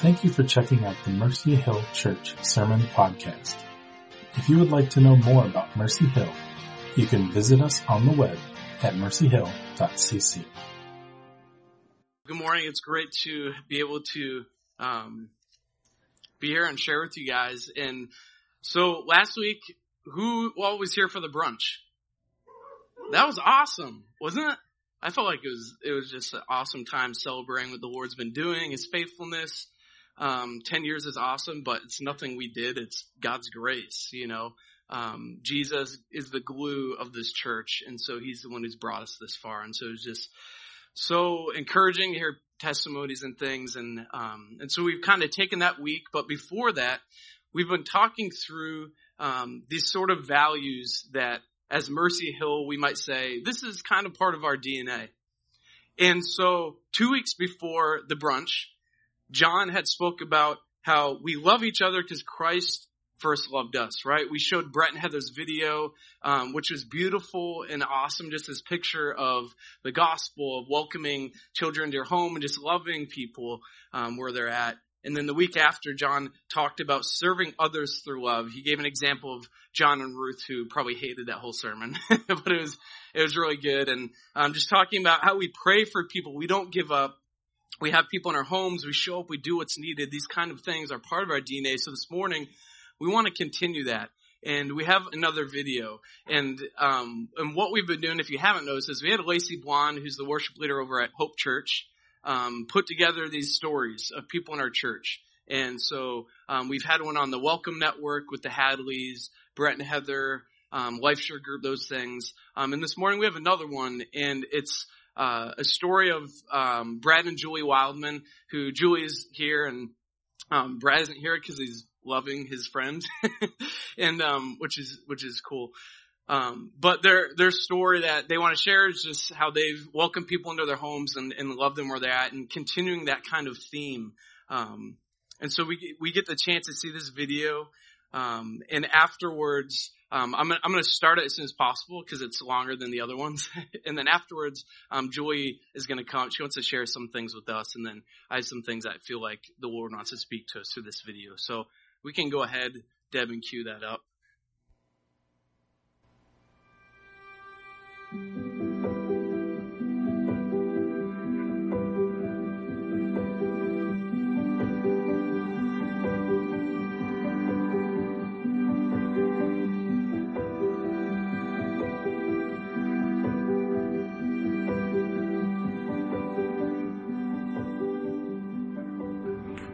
Thank you for checking out the Mercy Hill Church Sermon Podcast. If you would like to know more about Mercy Hill, you can visit us on the web at mercyhill.cc. Good morning. It's great to be able to be here and share with you guys. And so last week, who was here for the brunch? That was awesome, wasn't it? I felt like it was just an awesome time celebrating what the Lord's been doing, His faithfulness. 10 years is awesome, but it's nothing we did. It's God's grace, you know. Jesus is the glue of this church, and so He's the one who's brought us this far. And so it's just so encouraging to hear testimonies and things. And so we've kind of taken that week, but before that, we've been talking through these sort of values that, as Mercy Hill, we might say, this is kind of part of our DNA. And so 2 weeks before the brunch, John had spoke about how we love each other because Christ first loved us, right? We showed Brett and Heather's video, which was beautiful and awesome, just this picture of the gospel, of welcoming children to your home and just loving people where they're at. And then the week after, John talked about serving others through love. He gave an example of John and Ruth, who probably hated that whole sermon, but it was really good. And just talking about how we pray for people. We don't give up. We have people in our homes. We show up. We do what's needed. These kind of things are part of our DNA. So this morning, we want to continue that. And we have another video. And what we've been doing, if you haven't noticed, is we had Lacey Blonde, who's the worship leader over at Hope Church, put together these stories of people in our church. And so we've had one on the Welcome Network with the Hadleys, Brett and Heather, LifeShare Group, those things. And this morning we have another one, and it's a story of Brad and Julie Wildman, who Julie is here, and Brad isn't here because he's loving his friend, and which is cool. But their story that they want to share is just how they've welcomed people into their homes and love them where they're at, and continuing that kind of theme. And so we get the chance to see this video. And afterwards, I'm going to start it as soon as possible because it's longer than the other ones. And then afterwards, Julie is going to come. She wants to share some things with us. And then I have some things that I feel like the Lord wants to speak to us through this video. So we can go ahead, Deb, and cue that up.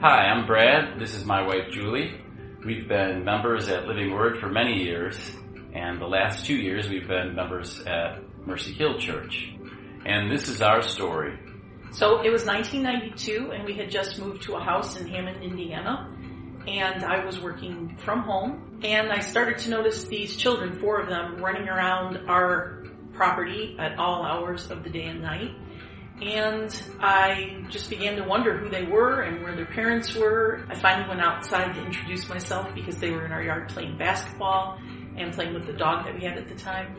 Hi, I'm Brad. This is my wife, Julie. We've been members at Living Word for many years, and the last 2 years we've been members at Mercy Hill Church. And this is our story. So it was 1992, and we had just moved to a house in Hammond, Indiana, and I was working from home, and I started to notice these children, 4 of them, running around our property at all hours of the day and night. And I just began to wonder who they were and where their parents were. I finally went outside to introduce myself because they were in our yard playing basketball and playing with the dog that we had at the time.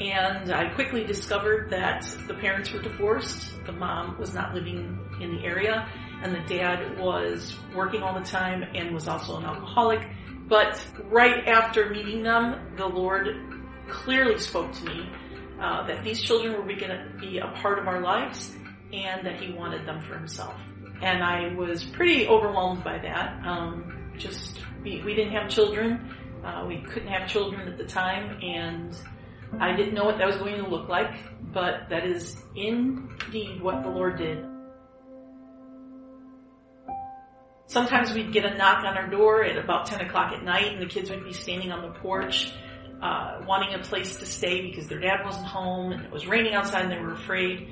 And I quickly discovered that the parents were divorced, the mom was not living in the area, and the dad was working all the time and was also an alcoholic. But right after meeting them, the Lord clearly spoke to me that these children were going to be a part of our lives and that He wanted them for Himself. And I was pretty overwhelmed by that. We didn't have children. We couldn't have children at the time, and I didn't know what that was going to look like, but that is indeed what the Lord did. Sometimes we'd get a knock on our door at about 10 o'clock at night, and the kids would be standing on the porch wanting a place to stay because their dad wasn't home, and it was raining outside, and they were afraid.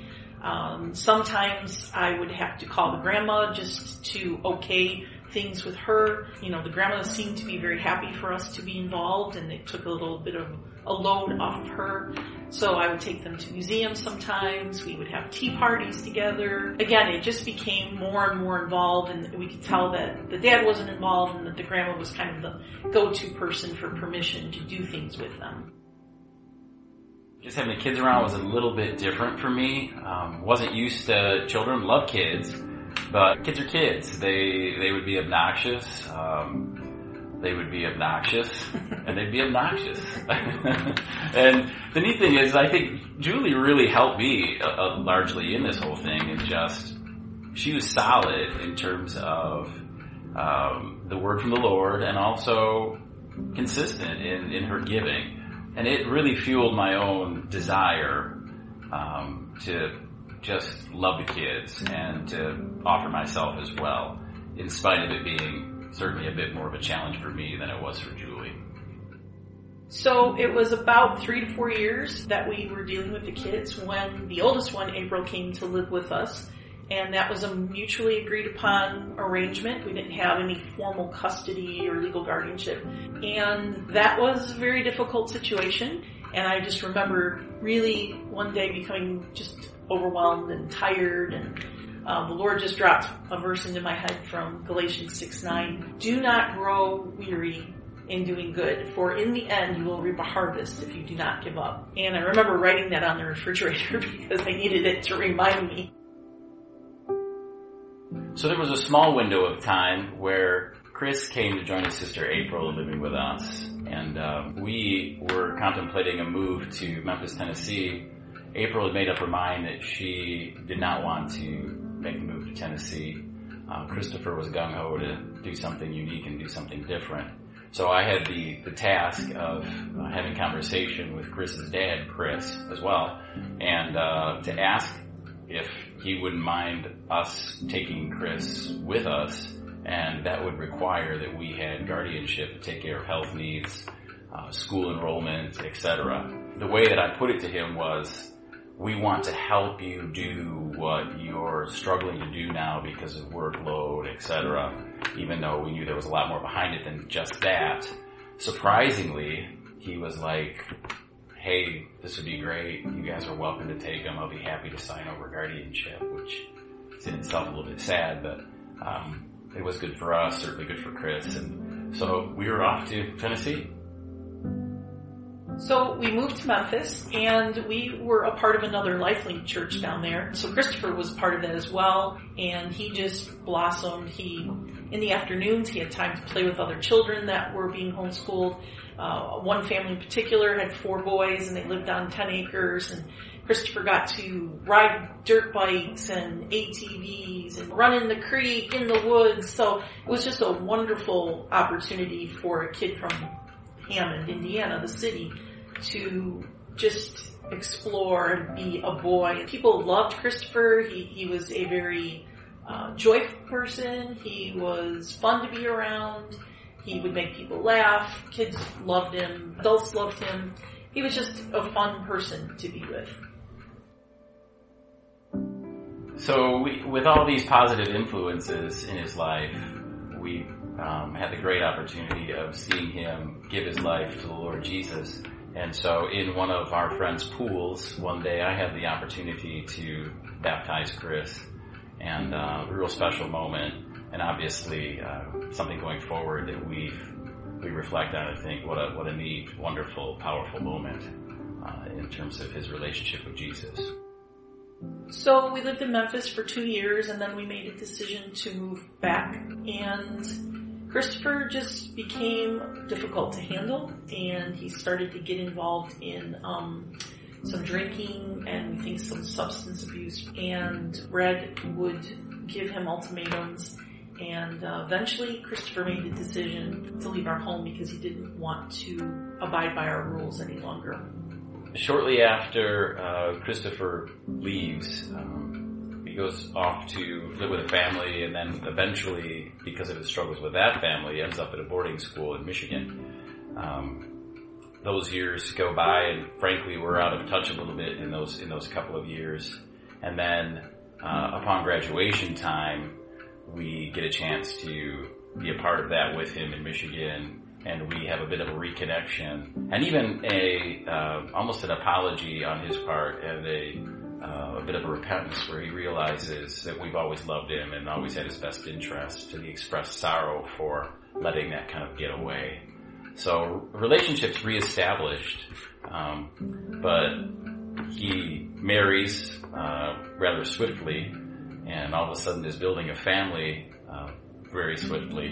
Sometimes I would have to call the grandma just to okay things with her. You know, the grandma seemed to be very happy for us to be involved, and it took a little bit of a load off of her. So I would take them to museums sometimes. We would have tea parties together. Again, it just became more and more involved, and we could tell that the dad wasn't involved and that the grandma was kind of the go-to person for permission to do things with them. Just having the kids around was a little bit different for me. Wasn't used to children, love kids, But kids are kids. They would be obnoxious. They would be obnoxious, and they'd be obnoxious. And the neat thing is, I think Julie really helped me largely in this whole thing, and just she was solid in terms of the word from the Lord, and also consistent in her giving. And it really fueled my own desire to just love the kids and to offer myself as well, in spite of it being certainly a bit more of a challenge for me than it was for Julie. So it was about 3 to 4 years that we were dealing with the kids when the oldest one, April, came to live with us. And that was a mutually agreed upon arrangement. We didn't have any formal custody or legal guardianship. And that was a very difficult situation. And I just remember really one day becoming just overwhelmed and tired. And the Lord just dropped a verse into my head from Galatians 6:9. Do not grow weary in doing good, for in the end you will reap a harvest if you do not give up. And I remember writing that on the refrigerator because I needed it to remind me. So there was a small window of time where Chris came to join his sister April living with us, and we were contemplating a move to Memphis, Tennessee. April had made up her mind that she did not want to make the move to Tennessee. Christopher was gung-ho to do something unique and do something different. So I had the task of having conversation with Chris's dad, Chris, as well, and to ask if he wouldn't mind us taking Chris with us, and that would require that we had guardianship to take care of health needs, school enrollment, etc. The way that I put it to him was, we want to help you do what you're struggling to do now because of workload, etc., even though we knew there was a lot more behind it than just that. Surprisingly, he was like, hey, this would be great. You guys are welcome to take them. I'll be happy to sign over guardianship, which is in itself a little bit sad, but it was good for us, certainly good for Chris. And so we were off to Tennessee. So we moved to Memphis, and we were a part of another Lifelink church down there. So Christopher was part of that as well, and he just blossomed. In the afternoons, he had time to play with other children that were being homeschooled. One family in particular had 4 boys, and they lived on 10 acres, and Christopher got to ride dirt bikes and ATVs and run in the creek, in the woods. So it was just a wonderful opportunity for a kid from Hammond, Indiana, the city, to just explore and be a boy. People loved Christopher. He was a very joyful person. He was fun to be around. He would make people laugh. Kids loved him. Adults loved him. He was just a fun person to be with. So with all these positive influences in his life, we had the great opportunity of seeing him give his life to the Lord Jesus. And so in one of our friends' pools, one day I had the opportunity to baptize Chris. And a real special moment, and obviously something going forward that we reflect on and think, what a neat, wonderful, powerful moment in terms of his relationship with Jesus. So we lived in Memphis for 2 years, and then we made a decision to move back. And Christopher just became difficult to handle, and he started to get involved in some drinking, and we think some substance abuse. And Brad would give him ultimatums, and eventually Christopher made the decision to leave our home because he didn't want to abide by our rules any longer. Shortly after Christopher leaves, he goes off to live with a family, and then eventually, because of his struggles with that family, ends up at a boarding school in Michigan. Those years go by, and frankly, we're out of touch a little bit in those couple of years. And then, upon graduation time, we get a chance to be a part of that with him in Michigan, and we have a bit of a reconnection, and even almost an apology on his part, and a bit of a repentance where he realizes that we've always loved him and always had his best interest, and he expressed sorrow for letting that kind of get away. So relationships reestablished, but he marries rather swiftly, and all of a sudden is building a family very swiftly,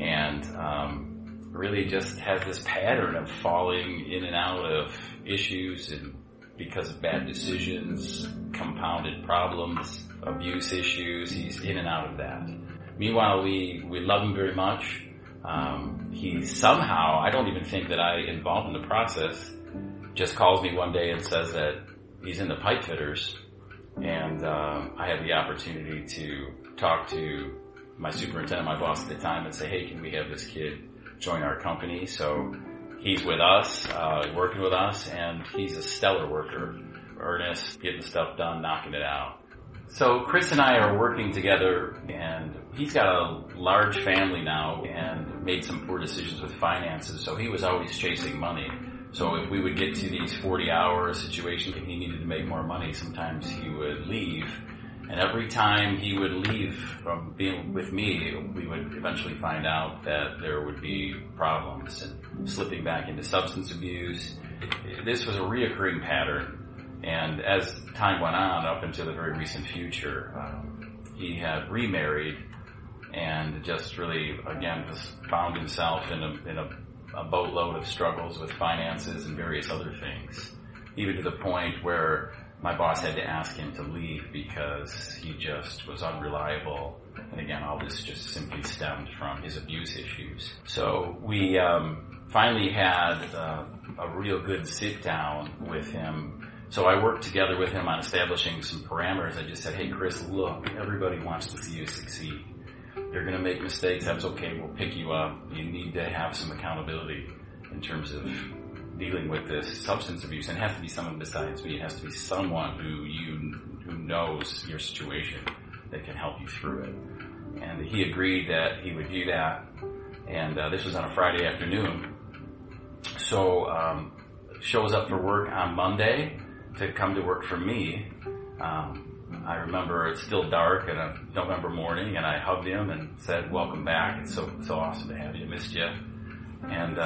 and really just has this pattern of falling in and out of issues, and because of bad decisions, compounded problems, abuse issues, he's in and out of that. Meanwhile, we love him very much. He somehow, I don't even think that I involved in the process, just calls me one day and says that he's in the pipe fitters, and I had the opportunity to talk to my superintendent, my boss at the time, and say, hey, can we have this kid join our company? So he's with us, working with us, and he's a stellar worker, earnest, getting stuff done, knocking it out. So Chris and I are working together, and he's got a large family now and made some poor decisions with finances, so he was always chasing money. So if we would get to these 40-hour situations and he needed to make more money, sometimes he would leave. And every time he would leave from being with me, we would eventually find out that there would be problems and slipping back into substance abuse. This was a reoccurring pattern. And as time went on, up until the very recent future, he had remarried and just really, again, found himself in a boatload of struggles with finances and various other things, even to the point where my boss had to ask him to leave because he just was unreliable. And again, all this just simply stemmed from his abuse issues. So we finally had a real good sit down with him. So I worked together with him on establishing some parameters. I just said, hey, Chris, look, everybody wants to see you succeed. You're going to make mistakes. That's okay. We'll pick you up. You need to have some accountability in terms of dealing with this substance abuse. And it has to be someone besides me. It has to be someone who knows your situation that can help you through it. And he agreed that he would do that. And this was on a Friday afternoon. So shows up for work on Monday to come to work for me. I remember it's still dark and a November morning, and I hugged him and said, welcome back. It's so awesome to have you. Missed you. And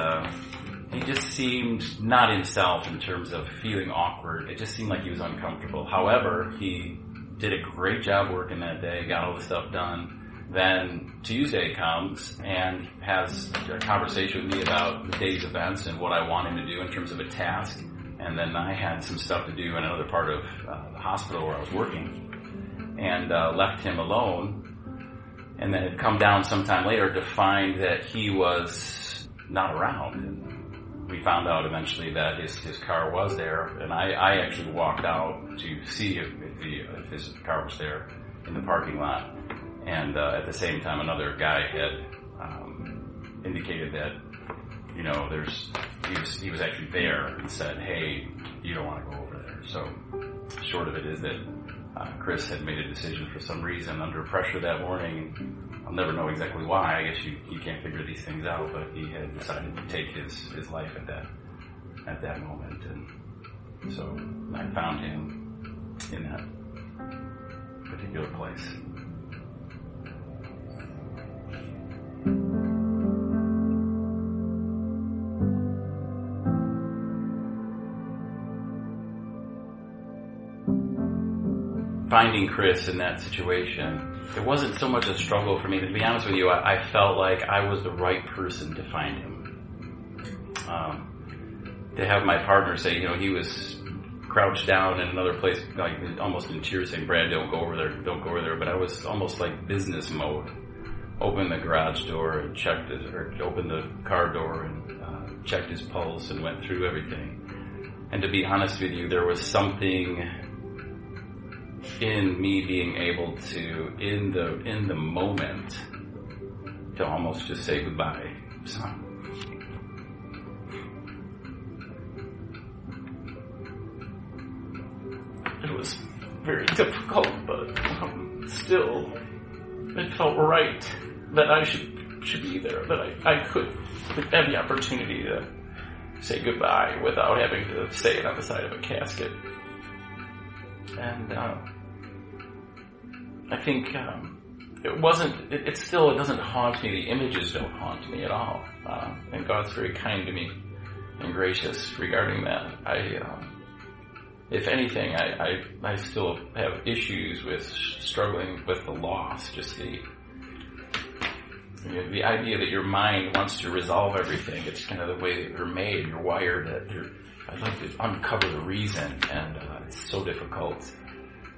he just seemed not himself in terms of feeling awkward. It just seemed like he was uncomfortable. However, he did a great job working that day, got all the stuff done. Then Tuesday comes and has a conversation with me about the day's events and what I want him to do in terms of a task. And then I had some stuff to do in another part of the hospital where I was working, and left him alone. And then had come down sometime later to find that he was not around. And we found out eventually that his car was there, and I actually walked out to see if his car was there in the parking lot. And at the same time, another guy had indicated that, you know, he was actually there and said, hey, you don't want to go over there. So short of it is that Chris had made a decision for some reason under pressure that morning. I'll never know exactly why. I guess you can't figure these things out, but he had decided to take his life at that moment. And so I found him in that particular place. Finding Chris in that situation, it wasn't so much a struggle for me. To be honest with you, I felt like I was the right person to find him. To have my partner say, you know, he was crouched down in another place, like almost in tears, saying, Brad, don't go over there, don't go over there. But I was almost like business mode. Opened the garage door and checked his, or opened the car door and checked his pulse and went through everything. And to be honest with you, there was something in me being able to, in the moment, to almost just say goodbye. So. It was very difficult, but still, it felt right that I should be there, that I could have the opportunity to say goodbye without having to say it on the side of a casket. And I think it doesn't haunt me. The images don't haunt me at all. And God's very kind to me and gracious regarding that. I If anything, I still have issues with struggling with the loss, just the idea that your mind wants to resolve everything. It's kind of the way that you're made, you're wired, I'd like to uncover the reason, and it's so difficult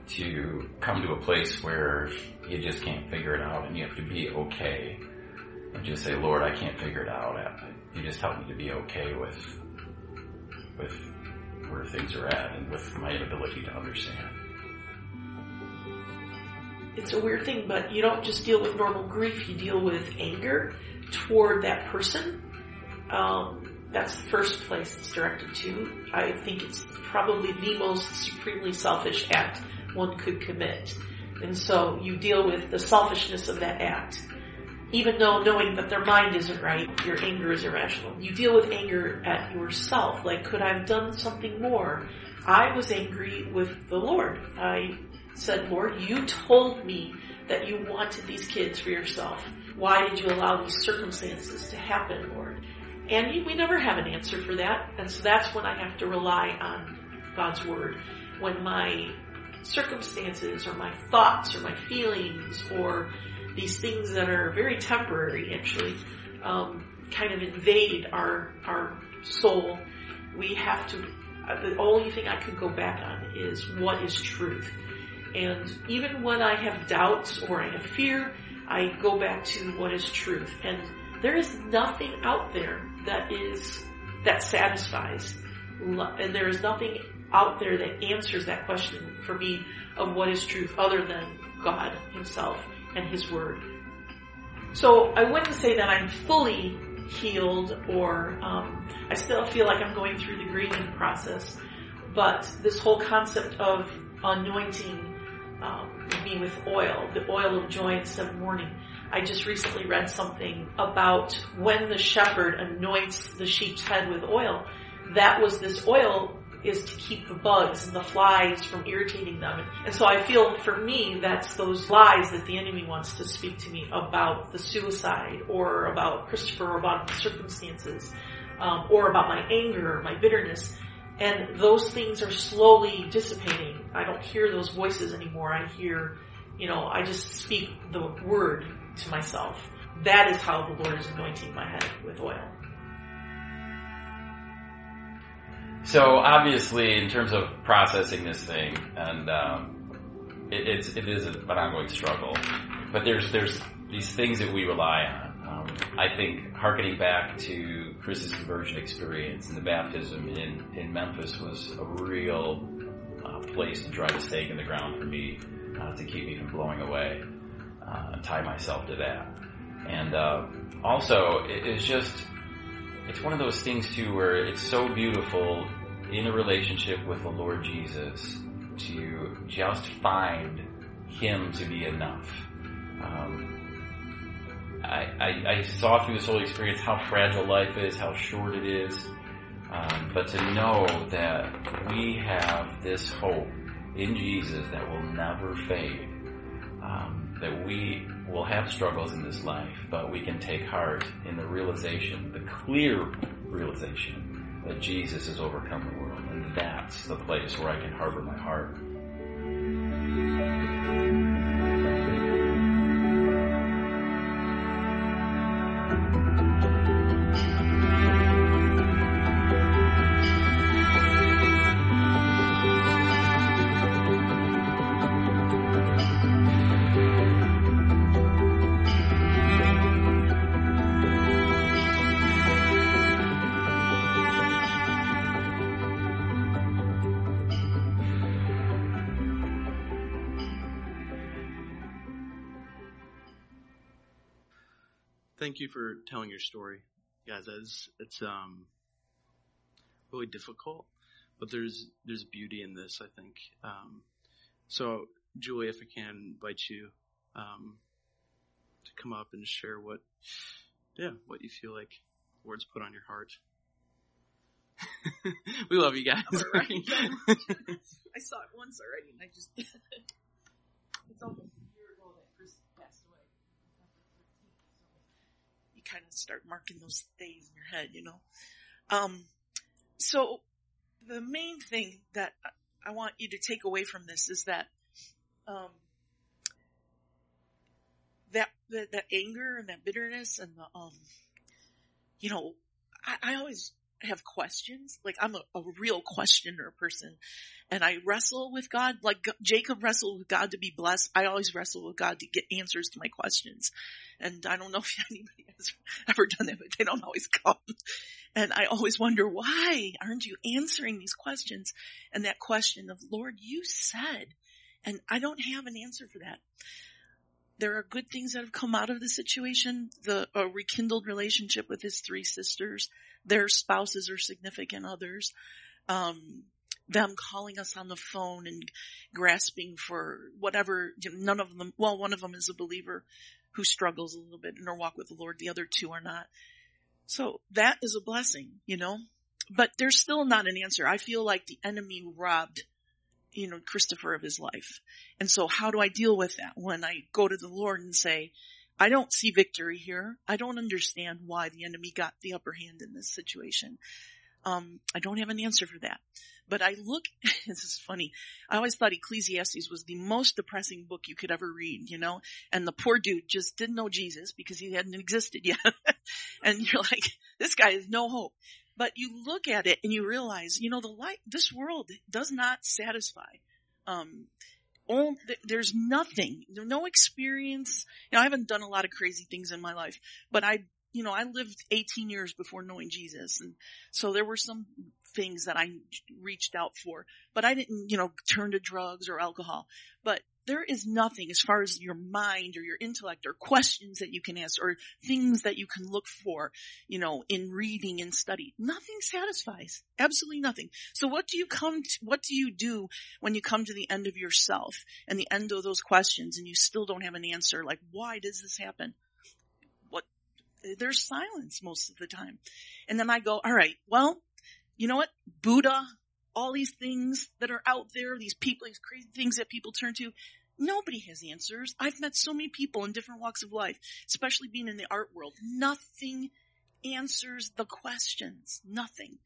to come to a place where you just can't figure it out, and you have to be okay and just say, Lord, I can't figure it out. You just help me to be okay with where things are at and with my inability to understand. It's a weird thing, but you don't just deal with normal grief, you deal with anger toward that person. That's the first place it's directed to. I think it's probably the most supremely selfish act one could commit. And so you deal with the selfishness of that act. Even though knowing that their mind isn't right, your anger is irrational. You deal with anger at yourself. Like, could I have done something more? I was angry with the Lord. I said, Lord, you told me that you wanted these kids for yourself. Why did you allow these circumstances to happen, Lord? And we never have an answer for that. And so that's when I have to rely on God's word. When my circumstances or my thoughts or my feelings or these things that are very temporary, actually, kind of invade our soul, we have to, the only thing I can go back on is what is truth. And even when I have doubts or I have fear, I go back to what is truth. And there is nothing out there that satisfies. And there is nothing out there that answers that question for me of what is truth other than God himself and his word. So I wouldn't say that I'm fully healed, or I still feel like I'm going through the grieving process, but this whole concept of anointing me with oil, the oil of joy instead of mourning. I just recently read something about when the shepherd anoints the sheep's head with oil, that was this oil is to keep the bugs and the flies from irritating them. And so I feel, for me, that's those lies that the enemy wants to speak to me about the suicide, or about Christopher, or about the circumstances, or about my anger, my bitterness. And those things are slowly dissipating. I don't hear those voices anymore. I hear, I just speak the word to myself. That is how the Lord is anointing my head with oil. So obviously, in terms of processing this thing, and it is an ongoing struggle, but there's these things that we rely on. I think hearkening back to Chris's conversion experience and the baptism in Memphis was a real place to drive a stake in the ground for me to keep me from blowing away, and tie myself to that. And also, it's one of those things, too, where it's so beautiful in a relationship with the Lord Jesus to just find him to be enough. I saw through this whole experience how fragile life is, how short it is, but to know that we have this hope in Jesus that will never fade, that we will have struggles in this life, but we can take heart in the realization, the clear realization, that Jesus has overcome the world. And that's the place where I can harbor my heart. Thank you for telling your story, guys. It's really difficult, but there's beauty in this, I think. So, Julie, if I can invite you to come up and share what you feel like words put on your heart. We love you guys. I'm already. I saw it once already, and I just it's almost a year ago that Chris passed away. Kind of start marking those days in your head, So the main thing that I want you to take away from this is that that anger and that bitterness and the I always have questions. Like I'm a real questioner person, and I wrestle with God. Like Jacob wrestled with God to be blessed. I always wrestle with God to get answers to my questions. And I don't know if anybody has ever done that, but they don't always come. And I always wonder, why aren't you answering these questions? And that question of, Lord, you said, and I don't have an answer for that. There are good things that have come out of the situation, the rekindled relationship with his three sisters, their spouses or significant others, them calling us on the phone and grasping for whatever, none of them, well, one of them is a believer who struggles a little bit in her walk with the Lord. The other two are not. So that is a blessing, but there's still not an answer. I feel like the enemy robbed Christopher of his life. And so how do I deal with that when I go to the Lord and say, I don't see victory here. I don't understand why the enemy got the upper hand in this situation. I don't have an answer for that. But I look, this is funny. I always thought Ecclesiastes was the most depressing book you could ever read, and the poor dude just didn't know Jesus because he hadn't existed yet. And you're like, this guy has no hope. But you look at it and you realize, this world does not satisfy. There's nothing, no experience. I haven't done a lot of crazy things in my life, but I lived 18 years before knowing Jesus. And so there were some things that I reached out for, but I didn't, turn to drugs or alcohol. But there is nothing as far as your mind or your intellect or questions that you can ask or things that you can look for, in reading and study. Nothing satisfies. Absolutely nothing. So what do you do when you come to the end of yourself and the end of those questions and you still don't have an answer? Like, why does this happen? There's silence most of the time. And then I go, all right, well, you know what? Buddha, all these things that are out there, these people, these crazy things that people turn to. Nobody has answers. I've met so many people in different walks of life, especially being in the art world. Nothing answers the questions. Nothing.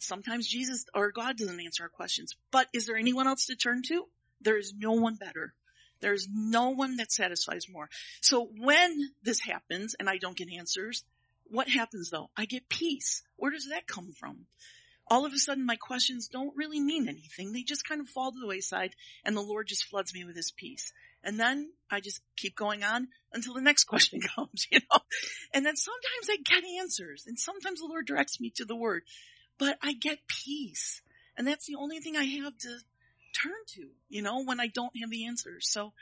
Sometimes Jesus or God doesn't answer our questions. But is there anyone else to turn to? There is no one better. There is no one that satisfies more. So when this happens and I don't get answers, what happens though? I get peace. Where does that come from? All of a sudden, my questions don't really mean anything. They just kind of fall to the wayside, and the Lord just floods me with his peace. And then I just keep going on until the next question comes, And then sometimes I get answers, and sometimes the Lord directs me to the Word. But I get peace, and that's the only thing I have to turn to, when I don't have the answers. So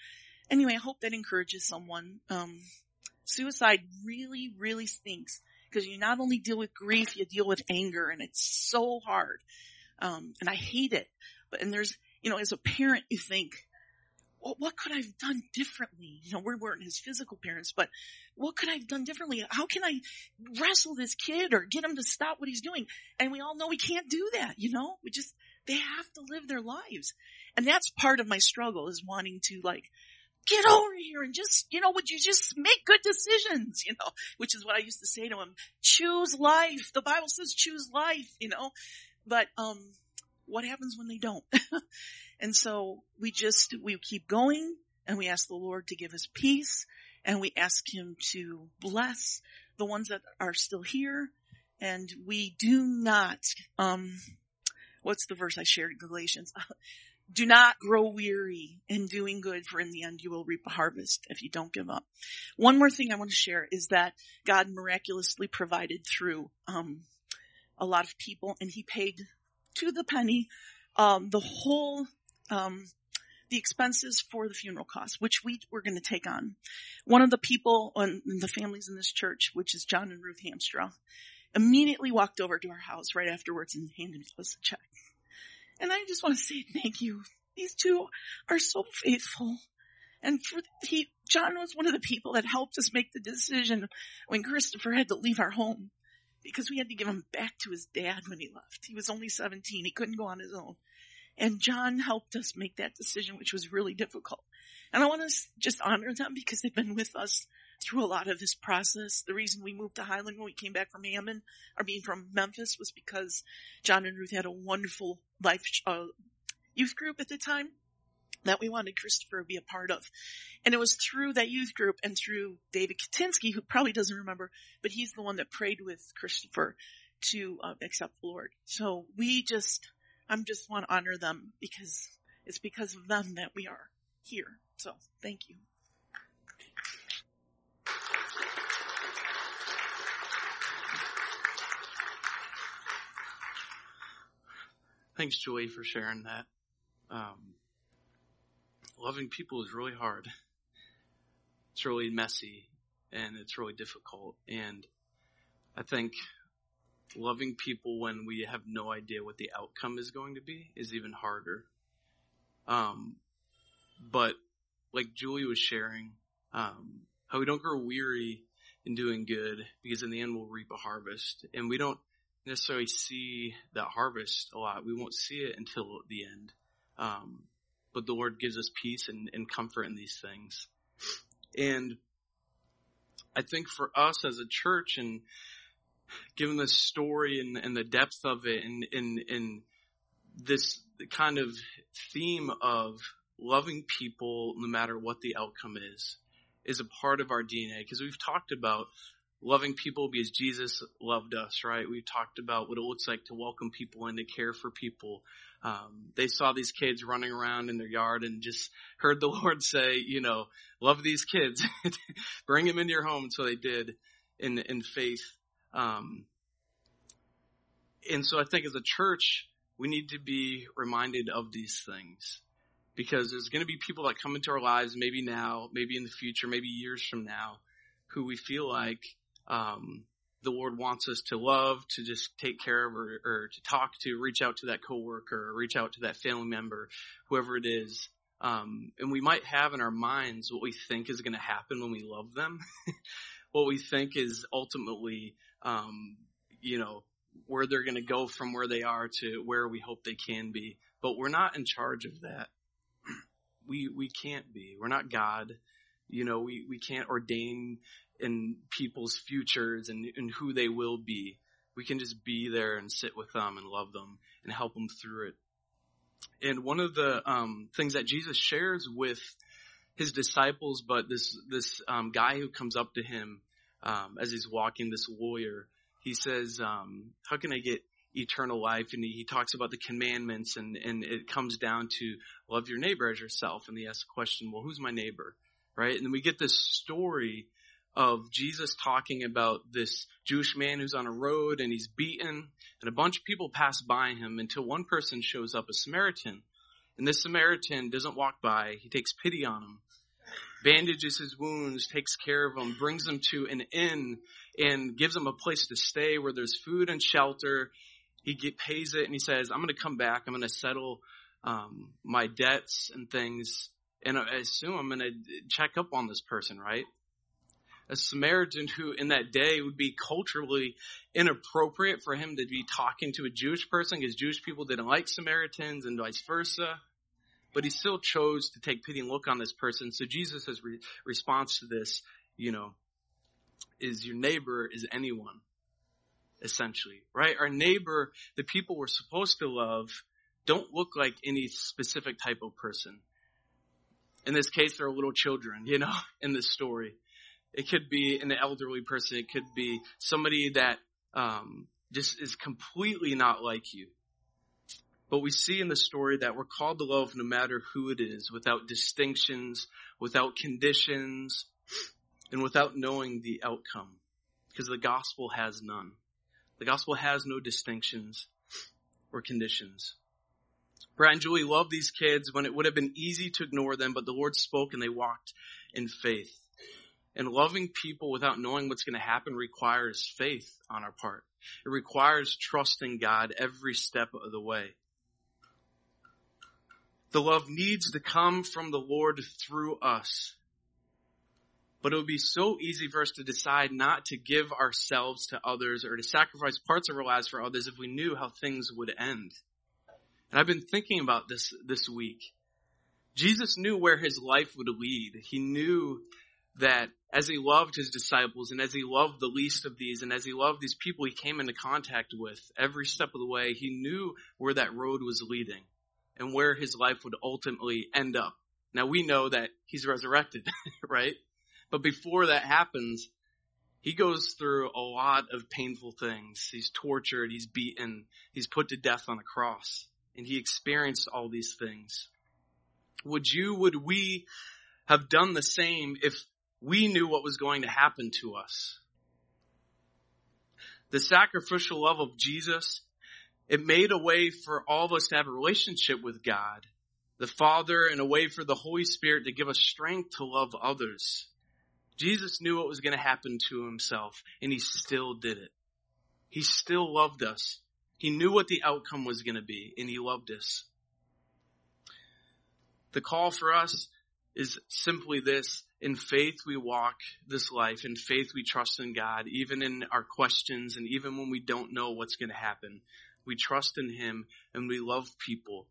anyway, I hope that encourages someone. Suicide really, really stinks. Because you not only deal with grief, you deal with anger, and it's so hard. And I hate it. And there's, as a parent, you think, well, what could I have done differently? We weren't his physical parents, but what could I have done differently? How can I wrestle this kid or get him to stop what he's doing? And we all know we can't do that, they have to live their lives. And that's part of my struggle is wanting to, get over here and just, would you just make good decisions, which is what I used to say to him, choose life. The Bible says choose life, but, what happens when they don't? And so we keep going and we ask the Lord to give us peace and we ask him to bless the ones that are still here. And we do not, what's the verse I shared in Galatians? Do not grow weary in doing good, for in the end you will reap a harvest if you don't give up. One more thing I want to share is that God miraculously provided through a lot of people, and he paid to the penny the whole the expenses for the funeral costs, which we were going to take on. One of the people in the families in this church, which is John and Ruth Hamstra, immediately walked over to our house right afterwards and handed us a check. And I just want to say thank you. These two are so faithful. And John was one of the people that helped us make the decision when Christopher had to leave our home because we had to give him back to his dad when he left. He was only 17. He couldn't go on his own. And John helped us make that decision, which was really difficult. And I want to just honor them because they've been with us through a lot of this process. The reason we moved to Highland when we came back from Hammond, or being from Memphis, was because John and Ruth had a wonderful life youth group at the time that we wanted Christopher to be a part of. And it was through that youth group and through David Katinsky, who probably doesn't remember, but he's the one that prayed with Christopher to accept the Lord. So I just want to honor them because it's because of them that we are here. So thank you. Thanks, Julie, for sharing that. Loving people is really hard. It's really messy and it's really difficult. And I think loving people when we have no idea what the outcome is going to be is even harder. But like Julie was sharing, how we don't grow weary in doing good because in the end we'll reap a harvest. And we don't necessarily see that harvest a lot. We won't see it until the end. But the Lord gives us peace and comfort in these things. And I think for us as a church, and given the story and the depth of it and this kind of theme of loving people no matter what the outcome is a part of our DNA. Because we've talked about loving people because Jesus loved us, right? We've talked about what it looks like to welcome people and to care for people. They saw these kids running around in their yard and just heard the Lord say, you know, love these kids. Bring them into your home. And so they did in faith. And so I think as a church, we need to be reminded of these things. Because there's going to be people that come into our lives maybe now, maybe in the future, maybe years from now, who we feel like the Lord wants us to love, to just take care of, or to talk to, reach out to that coworker, or reach out to that family member, whoever it is. And we might have in our minds what we think is going to happen when we love them, what we think is ultimately, where they're going to go from where they are to where we hope they can be. But we're not in charge of that. We can't be. We're not God. You know, we can't ordain in people's futures and who they will be. We can just be there and sit with them and love them and help them through it. And one of the things that Jesus shares with his disciples, but this guy who comes up to him as he's walking, this lawyer, he says, how can I get eternal life? And he talks about the commandments and it comes down to love your neighbor as yourself. And he asks the question, well, who's my neighbor? Right? And then we get this story of Jesus talking about this Jewish man who's on a road and he's beaten, and a bunch of people pass by him until one person shows up, a Samaritan. And this Samaritan doesn't walk by. He takes pity on him, bandages his wounds, takes care of him, brings him to an inn and gives him a place to stay where there's food and shelter. He pays it and he says, I'm going to come back. I'm going to settle my debts and things. And I assume I'm going to check up on this person, right? A Samaritan who in that day would be culturally inappropriate for him to be talking to a Jewish person because Jewish people didn't like Samaritans and vice versa. But he still chose to take pity and look on this person. So Jesus' response to this, is your neighbor is anyone, essentially, right? Our neighbor, the people we're supposed to love, don't look like any specific type of person. In this case, there are little children, in this story. It could be an elderly person. It could be somebody that just is completely not like you. But we see in the story that we're called to love no matter who it is, without distinctions, without conditions, and without knowing the outcome. Because the gospel has none. The gospel has no distinctions or conditions. Brad and Julie loved these kids when it would have been easy to ignore them, but the Lord spoke and they walked in faith. And loving people without knowing what's going to happen requires faith on our part. It requires trusting God every step of the way. The love needs to come from the Lord through us. But it would be so easy for us to decide not to give ourselves to others or to sacrifice parts of our lives for others if we knew how things would end. And I've been thinking about this week. Jesus knew where his life would lead. He knew that as he loved his disciples and as he loved the least of these and as he loved these people he came into contact with every step of the way, he knew where that road was leading. and where his life would ultimately end up. Now we know that he's resurrected, right? But before that happens, he goes through a lot of painful things. He's tortured, he's beaten, he's put to death on a cross, and he experienced all these things. Would we have done the same if we knew what was going to happen to us? The sacrificial love of Jesus, it made a way for all of us to have a relationship with God, the Father, and a way for the Holy Spirit to give us strength to love others. Jesus knew what was going to happen to himself, and he still did it. He still loved us. He knew what the outcome was going to be, and he loved us. The call for us is simply this. In faith, we walk this life. In faith, we trust in God, even in our questions and even when we don't know what's going to happen. We trust in him and we love people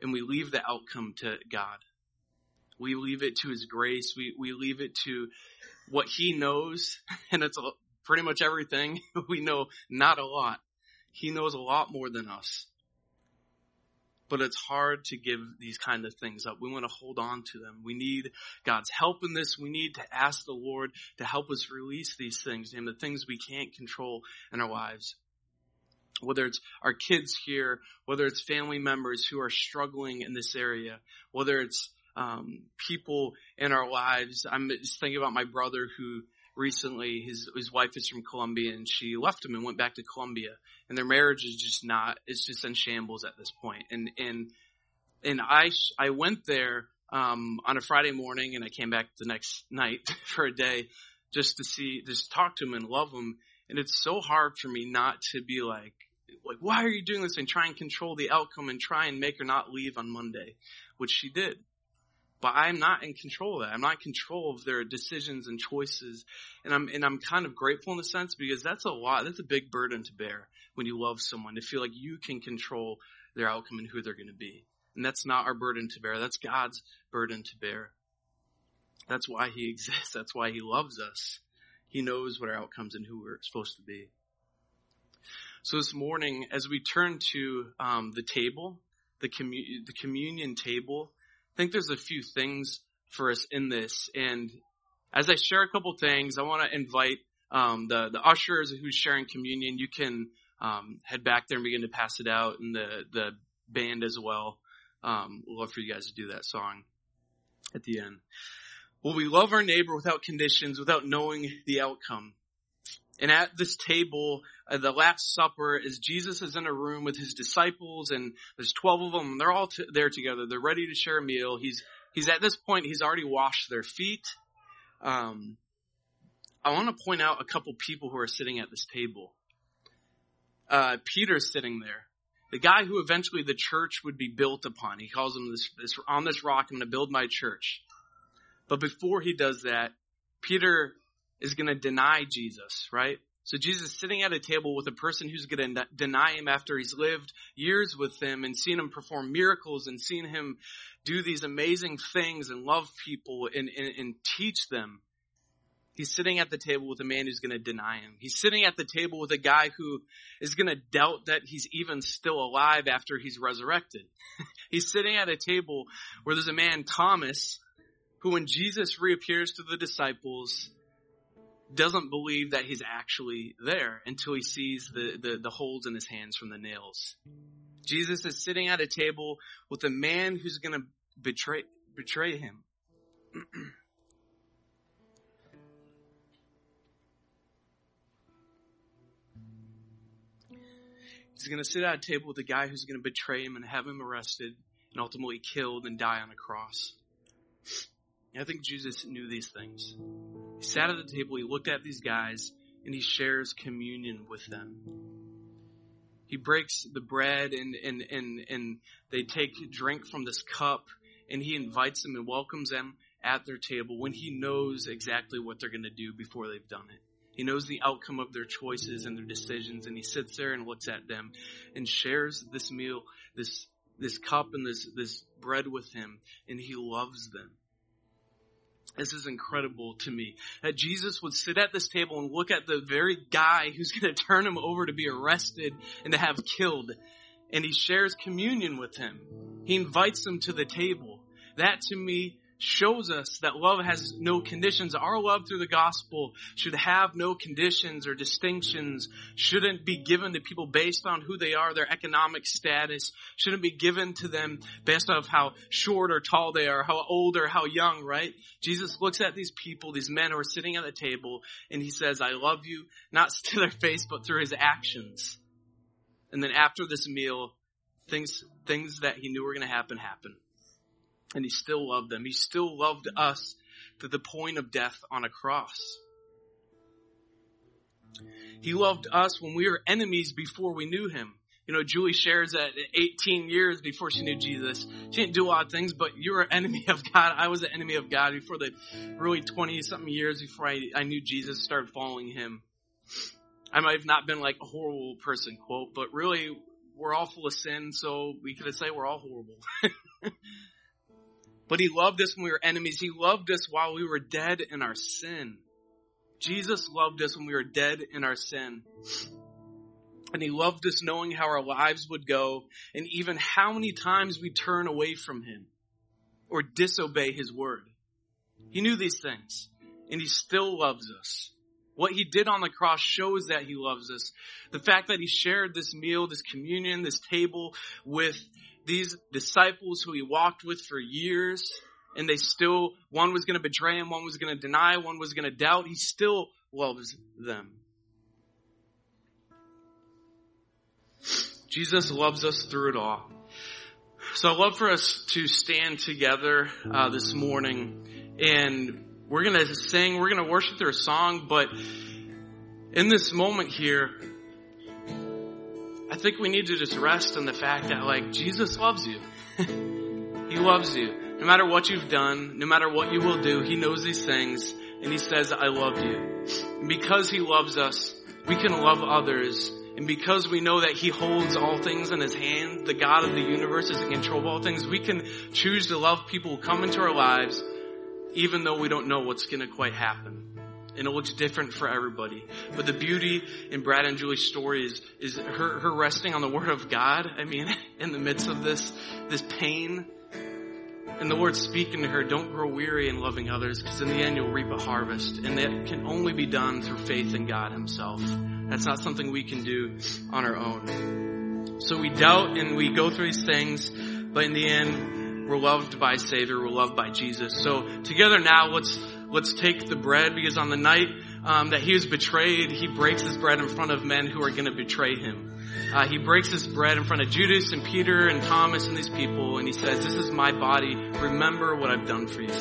and we leave the outcome to God. We leave it to his grace. We leave it to what he knows, and it's pretty much everything. We know not a lot. He knows a lot more than us. But it's hard to give these kind of things up. We want to hold on to them. We need God's help in this. We need to ask the Lord to help us release these things, and the things we can't control in our lives. Whether it's our kids here, whether it's family members who are struggling in this area, whether it's people in our lives. I'm just thinking about my brother who recently, his wife is from Colombia, and she left him and went back to Colombia, and their marriage is just not, it's just in shambles at this point. And I went there, on a Friday morning, and I came back the next night for a day just to talk to him and love him. And it's so hard for me not to be like, why are you doing this? And try and control the outcome and try and make her not leave on Monday, which she did. But I'm not in control of that. I'm not in control of their decisions and choices. And I'm kind of grateful in a sense, because that's a big burden to bear when you love someone, to feel like you can control their outcome and who they're going to be. And that's not our burden to bear. That's God's burden to bear. That's why he exists. That's why he loves us. He knows what our outcomes and who we're supposed to be. So this morning, as we turn to the table, the communion table, I think there's a few things for us in this. And as I share a couple things, I want to invite the ushers who's sharing communion. You can head back there and begin to pass it out, and the band as well. We'd love for you guys to do that song at the end. Will we love our neighbor without conditions, without knowing the outcome? And at this table, the Last Supper, is Jesus is in a room with his disciples, and there's 12 of them. And they're all there together. They're ready to share a meal. He's at this point, he's already washed their feet. I want to point out a couple people who are sitting at this table. Peter's sitting there, the guy who eventually the church would be built upon. He calls him this on this rock, I'm going to build my church. But before he does that, Peter is going to deny Jesus, right? So Jesus is sitting at a table with a person who's going to deny him after he's lived years with him and seen him perform miracles and seen him do these amazing things and love people and teach them. He's sitting at the table with a man who's going to deny him. He's sitting at the table with a guy who is going to doubt that he's even still alive after he's resurrected. He's sitting at a table where there's a man, Thomas, who when Jesus reappears to the disciples, doesn't believe that he's actually there until he sees the holes in his hands from the nails. Jesus is sitting at a table with a man who's going to betray him. He's going to sit at a table with a guy who's going to betray him and have him arrested and ultimately killed and die on a cross. I think Jesus knew these things. He sat at the table, he looked at these guys, and he shares communion with them. He breaks the bread and they take drink from this cup, and he invites them and welcomes them at their table when he knows exactly what they're going to do before they've done it. He knows the outcome of their choices and their decisions, and he sits there and looks at them and shares this meal, this cup and this bread with him, and he loves them. This is incredible to me, that Jesus would sit at this table and look at the very guy who's going to turn him over to be arrested and to have killed. and he shares communion with him. He invites them to the table. That to me shows us that love has no conditions. Our love through the gospel should have no conditions or distinctions, shouldn't be given to people based on who they are, their economic status, shouldn't be given to them based off how short or tall they are, how old or how young, right? Jesus looks at these people, these men who are sitting at the table, and he says, I love you, not to their face, but through his actions. And then after this meal, things that he knew were going to happen, happened. And he still loved them. He still loved us to the point of death on a cross. He loved us when we were enemies before we knew him. You know, Julie shares that 18 years before she knew Jesus, she didn't do a lot of things, but you were an enemy of God. I was an enemy of God before the really 20-something years before I knew Jesus, started following him. I might have not been like a horrible person, quote, but really we're all full of sin, so we could say we're all horrible. But he loved us when we were enemies. He loved us while we were dead in our sin. Jesus loved us when we were dead in our sin. And he loved us knowing how our lives would go and even how many times we turn away from him or disobey his word. He knew these things, and he still loves us. What he did on the cross shows that he loves us. The fact that he shared this meal, this communion, this table with these disciples who he walked with for years, and they still, one was going to betray him, one was going to deny, one was going to doubt. He still loves them. Jesus loves us through it all. So I'd love for us to stand together this morning, and we're going to sing, we're going to worship through a song, but in this moment here, I think we need to just rest in the fact that, like, Jesus loves you. He loves you. No matter what you've done, no matter what you will do, he knows these things, and he says, I love you. And because he loves us, we can love others. And because we know that he holds all things in his hand, the God of the universe is in control of all things, we can choose to love people who come into our lives, even though we don't know what's going to quite happen. And it looks different for everybody. But the beauty in Brad and Julie's story is her resting on the word of God. I mean, in the midst of this pain. And the Lord speaking to her, don't grow weary in loving others, because in the end you'll reap a harvest. And that can only be done through faith in God himself. That's not something we can do on our own. So we doubt and we go through these things, but in the end, we're loved by Savior, we're loved by Jesus. So together now, let's take the bread, because on the night that he was betrayed, he breaks his bread in front of men who are going to betray him. He breaks his bread in front of Judas and Peter and Thomas and these people, and he says, this is my body. Remember what I've done for you.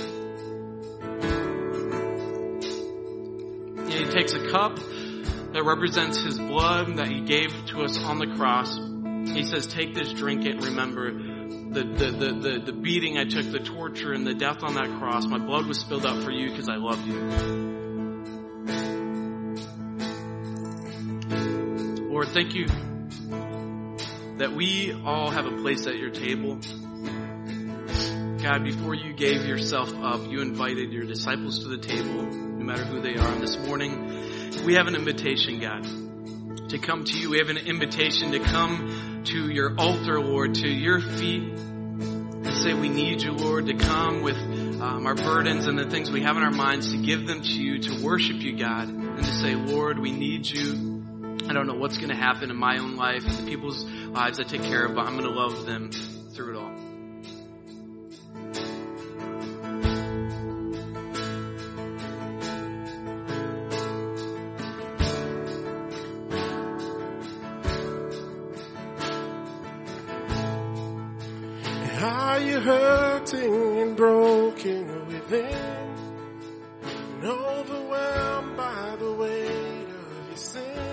And he takes a cup that represents his blood that he gave to us on the cross. He says, take this, drink it, remember it. The beating I took, the torture and the death on that cross, my blood was spilled out for you because I love you. Lord, thank you that we all have a place at your table. God, before you gave yourself up, you invited your disciples to the table, no matter who they are. And this morning, we have an invitation, God, to come to you. We have an invitation to come to your altar, Lord, to your feet, and say, we need you, Lord, to come with our burdens and the things we have in our minds, to give them to you, to worship you, God, and to say, Lord, we need you. I don't know what's going to happen in my own life, the people's lives I take care of, but I'm going to love them through it all. Are you hurting and broken within, and overwhelmed by the weight of your sin?